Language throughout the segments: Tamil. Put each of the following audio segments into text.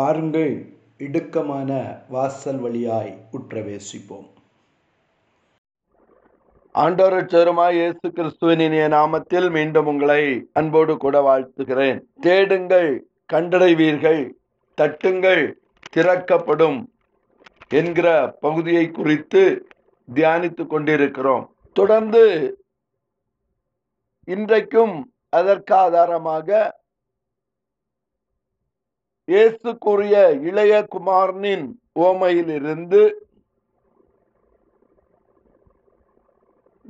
பாருங்கள், இடுக்கமான வாசல் வழியாய் உற்றவேசிப்போம். ஆண்டவருடைய சரமாய் இயேசு கிறிஸ்துவின் இனிய நாமத்தில் மீண்டும் உங்களை அன்போடு கூட வாழ்த்துகிறேன். தேடுங்கள், கண்டடைவீர்கள், தட்டுங்கள், திறக்கப்படும் என்கிற பகுதியை குறித்து தியானித்து கொண்டிருக்கிறோம். தொடர்ந்து இன்றைக்கும் அதற்கு ஆதாரமாக இயேசு கூறிய இளைய குமாரனின் ஓமையிலிருந்து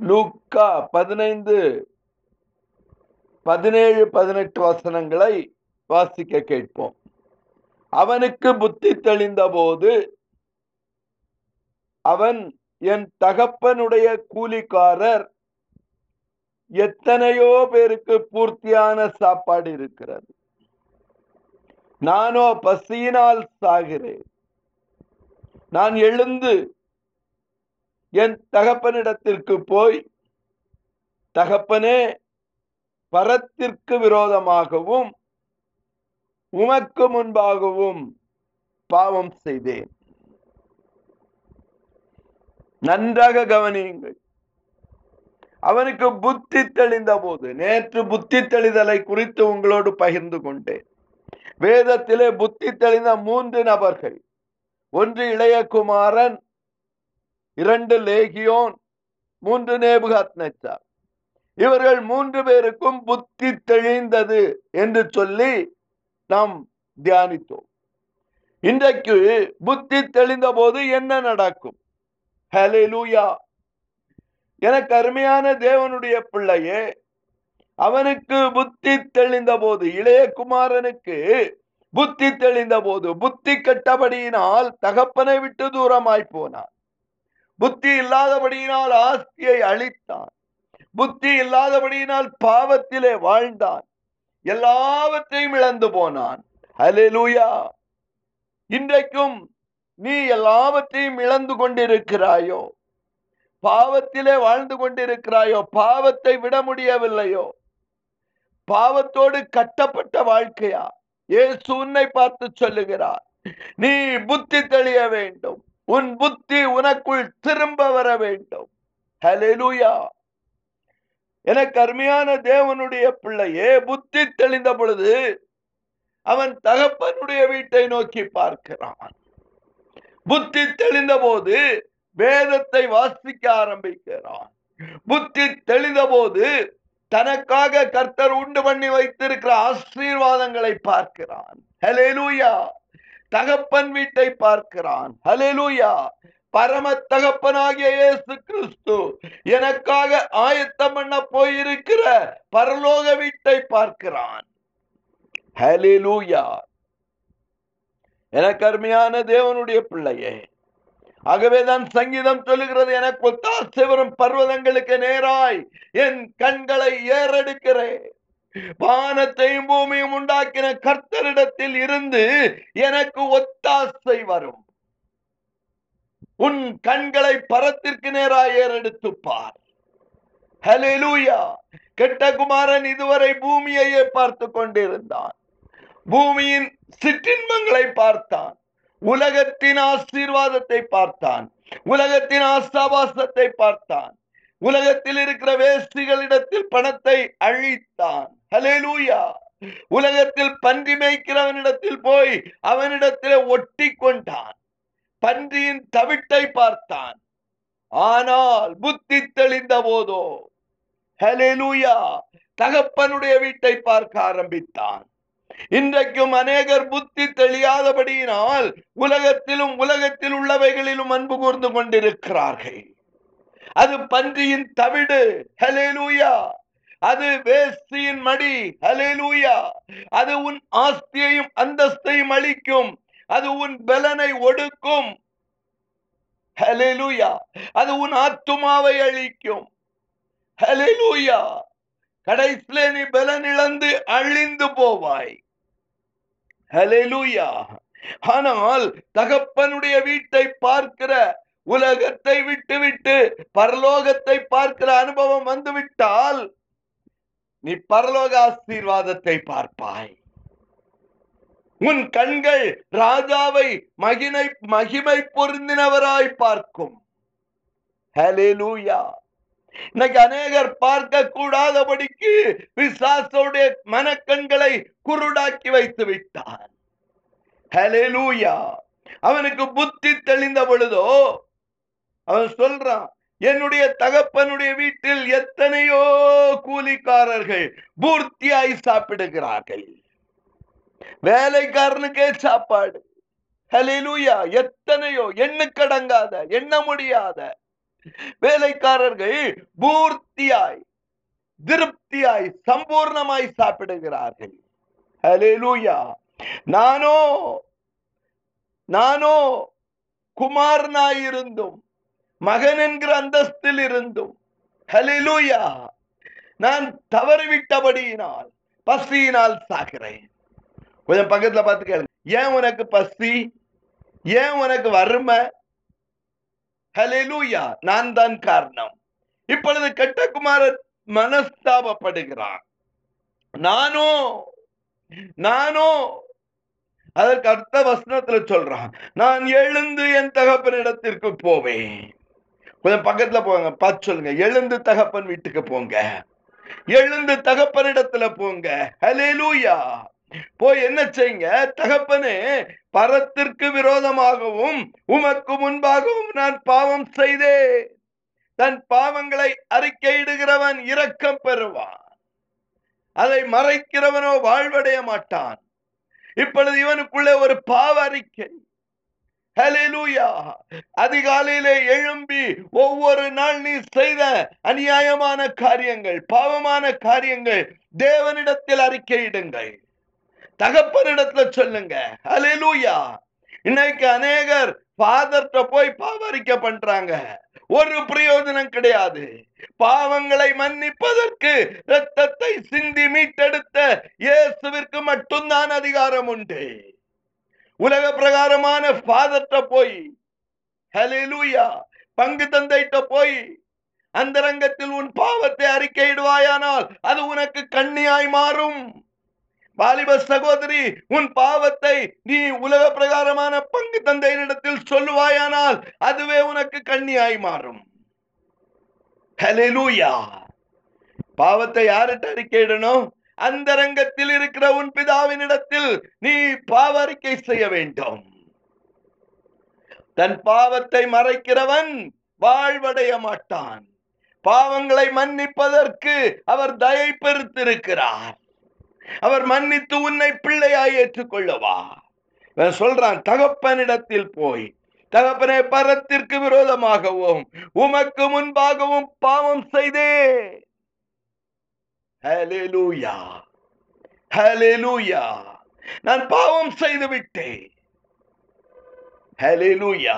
லூக்கா 15, 17, 18 வசனங்களை வாசிக்க கேட்போம். அவனுக்கு புத்தி தெளிந்த போது அவன், என் தகப்பனுடைய கூலிக்காரர், எத்தனையோ பேருக்கு பூர்த்தியான சாப்பாடு இருக்கிறது, நானோ பசியினால் சாகிறேன். நான் எழுந்து என் தகப்பனிடத்திற்கு போய், தகப்பனே, பரத்திற்கு விரோதமாகவும் உமக்கு முன்பாகவும் பாவம் செய்தேன். நன்றாக கவனியுங்கள். அவனுக்கு புத்தி தெளிந்த போது, நேற்று புத்தி தெளிதலை குறித்து உங்களோடு பகிர்ந்து கொண்டேன். வேதத்திலே புத்தி தெளிந்த 3 நபர்கள், ஒன்று இளையகுமாரன், 2 லேகியோன், 3 நேபுகாத்நேச்சார். இவர்கள் 3 பேருக்கும் புத்தி தெளிந்தது என்று சொல்லி நாம் தியானித்தோம். இன்றைக்கு புத்தி தெளிந்த போது என்ன நடக்கும்? ஹல்லேலூயா! எனக்கு அருமையான தேவனுடைய பிள்ளையே, அவனுக்கு புத்தி தெளிந்த போது, இளையகுமாரனுக்கு புத்தி தெளிந்த போது, புத்தி கெட்டபடியினால் தகப்பனை விட்டு தூரமாய் போனான். புத்தி இல்லாதபடியினால் ஆஸ்தியை அழித்தான். புத்தி இல்லாதபடியினால் பாவத்திலே வாழ்ந்தான். எல்லாவற்றையும் இழந்து போனான். ஹல்லேலூயா! இன்றைக்கும் நீ எல்லாவற்றையும் இழந்து கொண்டிருக்கிறாயோ? பாவத்திலே வாழ்ந்து கொண்டிருக்கிறாயோ? பாவத்தை விட முடியவில்லையோ? பாவத்தோடு கட்டப்பட்ட வாழ்க்கையா? இயேசு உன்னை பார்த்து சொல்லுகிறார், நீ புத்தி தெளிய வேண்டும். உன் புத்தி உனக்குள் திரும்ப வர வேண்டும். ஹல்லேலூயா! எனக்கு அருமையான தேவனுடைய பிள்ளையே, புத்தி தெளிந்த பொழுது அவன் தகப்பனுடைய வீட்டை நோக்கி பார்க்கிறான். புத்தி தெளிந்த போது வேதத்தை வாசிக்க ஆரம்பிக்கிறான். புத்தி தெளிந்த போது தனக்காக கர்த்தர் உண்டு பண்ணி வைத்திருக்கிற ஆசீர்வாதங்களை பார்க்கிறான். ஹல்லேலூயா! தகப்பன் வீட்டை பார்க்கிறான். ஹல்லேலூயா! பரம தகப்பனாகிய இயேசு கிறிஸ்து எனக்காக ஆயத்தம் பண்ண போயிருக்கிற பரலோக வீட்டை பார்க்கிறான். ஹல்லேலூயா! எனக்கு அருமையான தேவனுடைய பிள்ளையே, ஆகவேதான் சங்கீதம் சொல்லுகிறது, எனக்குள் தாசிவரும் பர்வதங்களுக்கு நேராய் என் கண்களை ஏறெடுக்கிறேன். வானத்தையும் பூமியும் உண்டாக்கின கர்த்தரிடத்தில் இருந்து எனக்கு ஒத்தாசை வரும். உன் கண்களை பரத்திற்கு நேராய் ஏறெடுத்து பார். ஹல்லேலூயா! கெட்ட குமாரன் இதுவரை பூமியையே பார்த்து கொண்டிருந்தான். பூமியின் சிற்றின்பங்களை பார்த்தான். உலகத்தின் ஆசீர்வாதத்தை பார்த்தான். உலகத்தின் ஆசாபாசத்தை பார்த்தான். உலகத்தில் இருக்கிற வேஸ்டிகளிடத்தில் பணத்தை அழித்தான். ஹல்லேலூயா! உலகத்தில் பன்றி மேய்க்கிறவனிடத்தில் போய் அவனிடத்தில் ஒட்டி கொண்டான். பன்றியின் தவிட்டை பார்த்தான். ஆனால் புத்தி தெளிந்த போதோ, ஹல்லேலூயா, தகப்பனுடைய வீட்டை பார்க்க ஆரம்பித்தான். இன்றைக்கும் அநேகர் புத்தி தெளியாதபடியினால் உலகத்திலும் உலகத்தில் உள்ளவைகளிலும் அன்பு கூர்ந்து கொண்டிருக்கிறார்கள். அது பன்றியின் தவிடு. ஹல்லேலூயா! அது வேஸ்தியின் மடி. ஹல்லேலூயா! அது உன் ஆஸ்தியையும் அந்தஸ்தையும் அளிக்கும். அது உன் பலனை ஒடுக்கும். ஹல்லேலூயா! அது உன் ஆத்துமாவை அழிக்கும். ஹல்லேலூயா! கடைசிலே நீ பலன் இழந்து அழிந்து போவாய். ஹல்லேலூயா! ஆனால் தகப்பனுடைய வீட்டை பார்க்கிற, உலகத்தை விட்டுவிட்டு பரலோகத்தை பார்க்கிற அனுபவம் வந்துவிட்டால் நீ பரலோக ஆசீர்வாதத்தை பார்ப்பாய். உன் கண்கள் ராஜாவை மகிமை பொருந்தினவராய் பார்க்கும். ஹல்லேலூயா. இன்னைக்கு அநேகர் பார்க்க கூடாதபடிக்கு பிசாசுடைய மனக்கண்களை குருடாக்கி வைத்து விட்டார். ஹல்லேலூயா. அவனுக்கு புத்தி தெளிந்த பொழுதோ அவன் சொல்றான், என்னுடைய தகப்பனுடைய வீட்டில் எத்தனையோ கூலிக்காரர்கள் பூர்த்தியாய் சாப்பிடுகிறார்கள், வேலைக்காரனுக்கே சாப்பாடு. ஹல்லேலூயா. எத்தனையோ எண்ணுக்கடங்காத எண்ண முடியாத வேலைக்காரர்கள் பூர்த்தியாய் திருப்தியாய் சம்பூர்ணமாய் சாப்பிடுகிறார்கள். ஹல்லேலூயா. நானோ குமாரனாயிருந்தும் மகன் என்கிற அந்தஸ்தில் இருந்தும் ஹல்லேலூயா நான் தவறிவிட்டபடியினால் பசியினால் சாகிறேன். கொஞ்சம் பக்கத்துல பார்த்துக்க. ஏன் உனக்கு பசி? ஏன் உனக்கு வறுமை? ஹல்லேலூயா, நான் தான் காரணம். இப்பொழுது கெட்ட குமாரன் மனஸ்தாபப்படுகிறான். நானோ அதற்கு அடுத்த வசனத்துல சொல்றான், நான் எழுந்து என் தகப்பனிடத்திற்கு போவேன். கொஞ்சம் பக்கத்துல போங்க, பார்த்து சொல்லுங்க, எழுந்து தகப்பன் வீட்டுக்கு போங்க, எழுந்து தகப்பனிடத்துல போங்க. ஹல்லேலூயா. போய் என்ன செய்யுங்க? தகப்பனே, பரத்திற்கு விரோதமாகவும் உமக்கு முன்பாகவும் நான் பாவம் செய்தே, தன் பாவங்களை அறிக்கையிடுகிறவன் இரக்கம் பெறுவான், அதை மறைக்கிறவனோ வாழ்வடைய மாட்டான். இப்பொழுது இவனுக்குள்ளே ஒரு பாவ அறிக்கை. ஹல்லேலூயா. அதிகாலையிலே எழும்பி ஒவ்வொரு நாள் நீ செய்த அநியாயமான காரியங்கள், பாவமான காரியங்கள் தேவனிடத்தில் அறிக்கையிடுங்கள், தகப்பனிடத்துல சொல்லுங்க. ஹல்லேலூயா. இன்னைக்கு அநேகர் ஃபாதர்ட்ட போய் பாவரிக்க பண்றாங்க, ஒரு பிரயோஜனம் கிடையாது. பாவங்களை மன்னிப்பதற்கு இரத்தத்தை சிந்தி மீட்டெடுத்த இயேசுவிற்கு மட்டும்தான் அதிகாரம் உண்டு. உலக பிரகாரமான ஃபாதர்ட்ட போய், ஹல்லேலூயா, பங்கு தந்தைட்ட போய் அந்தரங்கத்தில் உன் பாவத்தை அறிக்கையிடுவாயானால் அது உனக்கு கண்ணியாய் மாறும். வாலிப சகோதரி, உன் பாவத்தை நீ உலக பிரகாரமான பங்கு தந்தையினிடத்தில் சொல்லுவாயானால் அதுவே உனக்கு கண்ணியாய் மாறும். ஹல்லேலூயா. பாவத்தை யார்கிட்ட அறிக்கையிடணும்? அந்தரங்கத்தில் இருக்கிற உன் பிதாவினிடத்தில் நீ பாவ அறிக்கை செய்ய வேண்டும். தன் பாவத்தை மறைக்கிறவன் வாழ்வடைய மாட்டான். பாவங்களை மன்னிப்பதற்கு அவர் தயை பெருத்திருக்கிறார், அவர் மன்னித்து உன்னை பிள்ளையாய் ஏற்றுக்கொள்ளவா. சொல்றான், தகப்பனிடத்தில் போய் தகப்பனை பரத்திற்கு விரோதமாகவும் உமக்கு முன்பாகவும் பாவம் செய்தே. ஹல்லேலூயா, ஹல்லேலூயா, நான் பாவம் செய்து விட்டேன். ஹல்லேலூயா.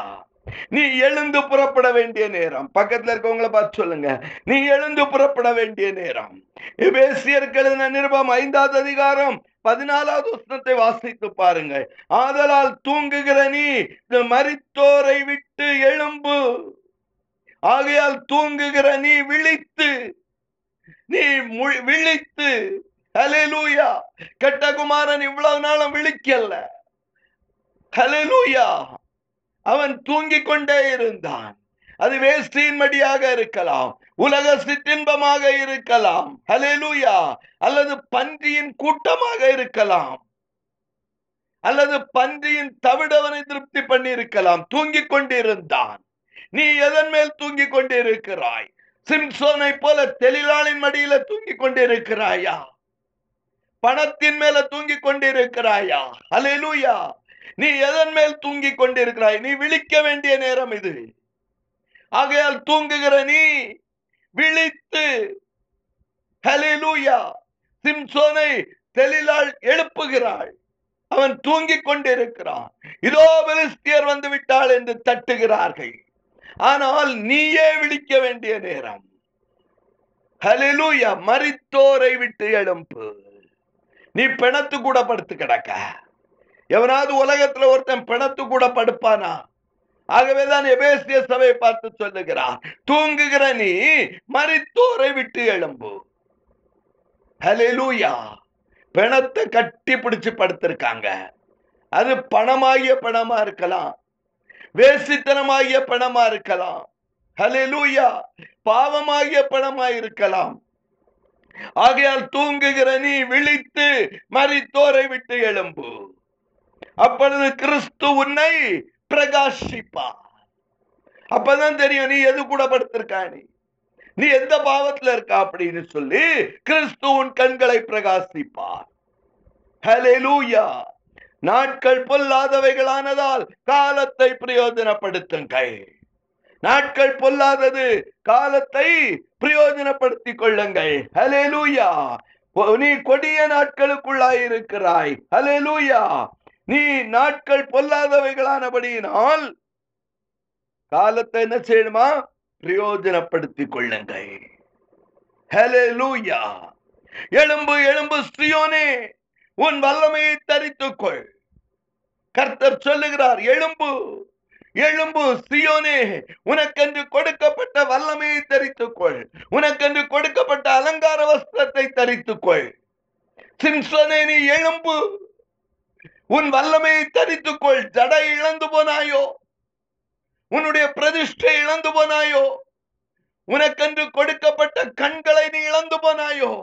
நீ எழுந்து புறப்பட வேண்டிய நேரம். பக்கத்துல இருக்கவங்களை பார்த்து சொல்லுங்க, நீ எழுந்து புறப்பட வேண்டிய நேரம். எபேசியர்கள் நிருபம் 5வது அதிகாரம் 14வது வசனத்தை வாசித்து பாருங்கள். ஆதலால் தூங்குகிற நீ மரித்தோரை விட்டு எழும்பு, ஆகையால் தூங்குகிற நீ விழித்து, ஹல்லேலூயா. கெட்டகுமாரன் இவ்வளவு நாளும் விழிக்கல. ஹல்லேலூயா. அவன் தூங்கிக் கொண்டே இருந்தான். அது வேஸ்டின் மடியாக இருக்கலாம், உலக சிற்றின்பமாக இருக்கலாம், ஹல்லேலூயா, அல்லது பன்றியின் கூட்டமாக இருக்கலாம், அல்லது பன்றியின் தவிடவனை திருப்தி பண்ணி இருக்கலாம். தூங்கிக் கொண்டிருந்தான். நீ எதன் மேல் தூங்கிக் கொண்டிருக்கிறாய்? சிம்சோனை போல தெளிலாளின் மடியில தூங்கிக் கொண்டிருக்கிறாயா? பணத்தின் மேல தூங்கிக் கொண்டிருக்கிறாயா? ஹல்லேலூயா. நீ எதன் மேல் தூங்கிக் கொண்டிருக்கிறாய்? நீ விழிக்க வேண்டிய நேரம் இது. ஆகையால் தூங்குகிற நீ விழித்து. ஹல்லேலூயா. சிம்சோனை தெளிலால் எழுப்புகிறாள். அவன் தூங்கிக் கொண்டிருக்கிறான். இதோ பெலிஸ்தியர் வந்து விட்டாள் என்று தட்டுகிறார்கள். ஆனால் நீயே விழிக்க வேண்டிய நேரம். ஹல்லேலூயா. மரித்தோரை விட்டு எழும்பு. நீ பிணத்து கூட படுத்து கிடக்க. எவனாவது உலகத்துல ஒருத்தன் பிணத்து கூட படுப்பானா? ஆகவேதான் எபேசிய சபையை பார்த்து சொல்லுகிறார், தூங்குகிற நீ மரித்தோரை விட்டு எழும்பு. ஹல்லேலூயா. பிணத்தை கட்டி பிடிச்சு படுத்திருக்காங்க. அது பணமாகிய பணமா இருக்கலாம், வேசித்தனமாகிய பணமா இருக்கலாம், ஹல்லேலூயா, பாவமாகிய பணமா இருக்கலாம். ஆகையால் தூங்குகிற நீ விழித்து மரித்தோரை விட்டு எழும்பு, அப்பொழுது கிறிஸ்து உன்னை பிரகாசிப்பா. அப்பதான் தெரியும் நீ எது கூட படுத்திருக்கானே, நீ எந்த பாவத்துல இருக்கா அப்படின்னு சொல்லி கிறிஸ்து உன் கண்களை பிரகாசிப்பார். ஹல்லேலூயா. நாட்கள் பொல்லாதவைகளானதால் காலத்தை பிரயோஜனப்படுத்துங்கள். நாட்கள் பொல்லாதது, காலத்தை பிரயோஜனப்படுத்திக் கொள்ளுங்கள். ஹல்லேலூயா. நீ கொடிய நாட்களுக்குள்ளாய் இருக்கிறாய். ஹல்லேலூயா. நீ நாட்கள் பொல்லாதவைகளானபடியினால் காலத்தை என்ன செய்யணுமா, பிரயோஜனப்படுத்திக் கொள்ளுங்கள். ஹல்லேலூயா. எழும்பு எழும்பு சீயோனே, உன் வல்லமையை தரித்துக்கொள். கர்த்தர் சொல்லுகிறார், எழும்பு எழும்பு சீயோனே, உனக்கென்று கொடுக்கப்பட்ட வல்லமையை தரித்துக்கொள், உனக்கென்று கொடுக்கப்பட்ட அலங்கார வஸ்திரத்தை தரித்துக்கொள். சிம்சோனே நீ எழும்பு, உன் வல்லமையை தரித்துக்கொள். ஜடை இழந்து போனாயோ, உன்னுடைய பிரதிஷ்டை இழந்து போனாயோ, உனக்கென்று கொடுக்கப்பட்ட கண்களை நீ இழந்து போனாயோ,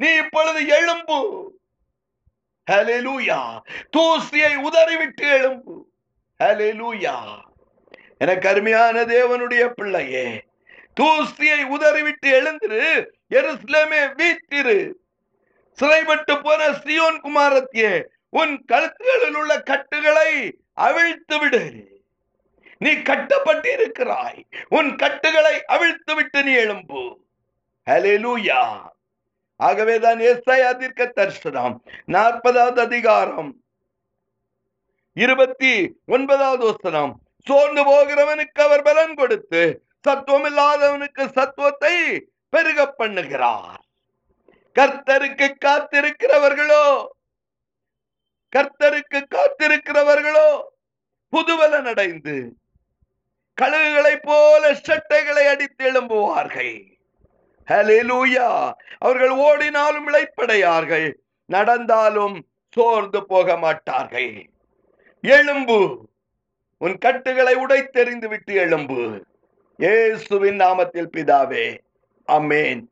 நீ இப்பொழுது எழும்பு. ஹல்லேலூயா. தூசியை உதறிவிட்டு எழும்பு. ஹல்லேலூயா. எனக்கு அருமையான தேவனுடைய பிள்ளையே, தூசியை உதறிவிட்டு எழுந்திரு. எருசலேமே வீற்றிரு. சிறைப்பட்டு போன சீயோன் குமாரத்தியே, உன் கழுத்துகளில் உள்ள கட்டுகளை அவிழ்த்து விடு. நீ கட்டப்பட்டு இருக்கிறாய், உன் கட்டுகளை அவிழ்த்து விட்டு நீ எழும்பு. ஹல்லேலூயா. ஆகவேதான் ஏசாயா தீர்க்கதரிசனம் 40வது அதிகாரம் 29வது வசனம், சோர்ந்து போகிறவனுக்கு அவர் பலன் கொடுத்து சத்துவம் இல்லாதவனுக்கு சத்துவத்தை பெருக பண்ணுகிறார். கர்த்தருக்கு காத்திருக்கிறவர்களோ, கர்த்தருக்கு காத்திருக்கிறவர்களோ புதுவலன் அடைந்து கழுகுகளை போல சட்டைகளை அடித்து எழும்புவார்கள். ஹல்லேலூயா. அவர்கள் ஓடினாலும் இளைப்படையார்கள், நடந்தாலும் சோர்ந்து போக மாட்டார்கள். எழும்பு, உன் கட்டுகளை உடைத்தெறிந்து விட்டு எழும்பு. இயேசுவின் நாமத்தில் பிதாவே, ஆமென்.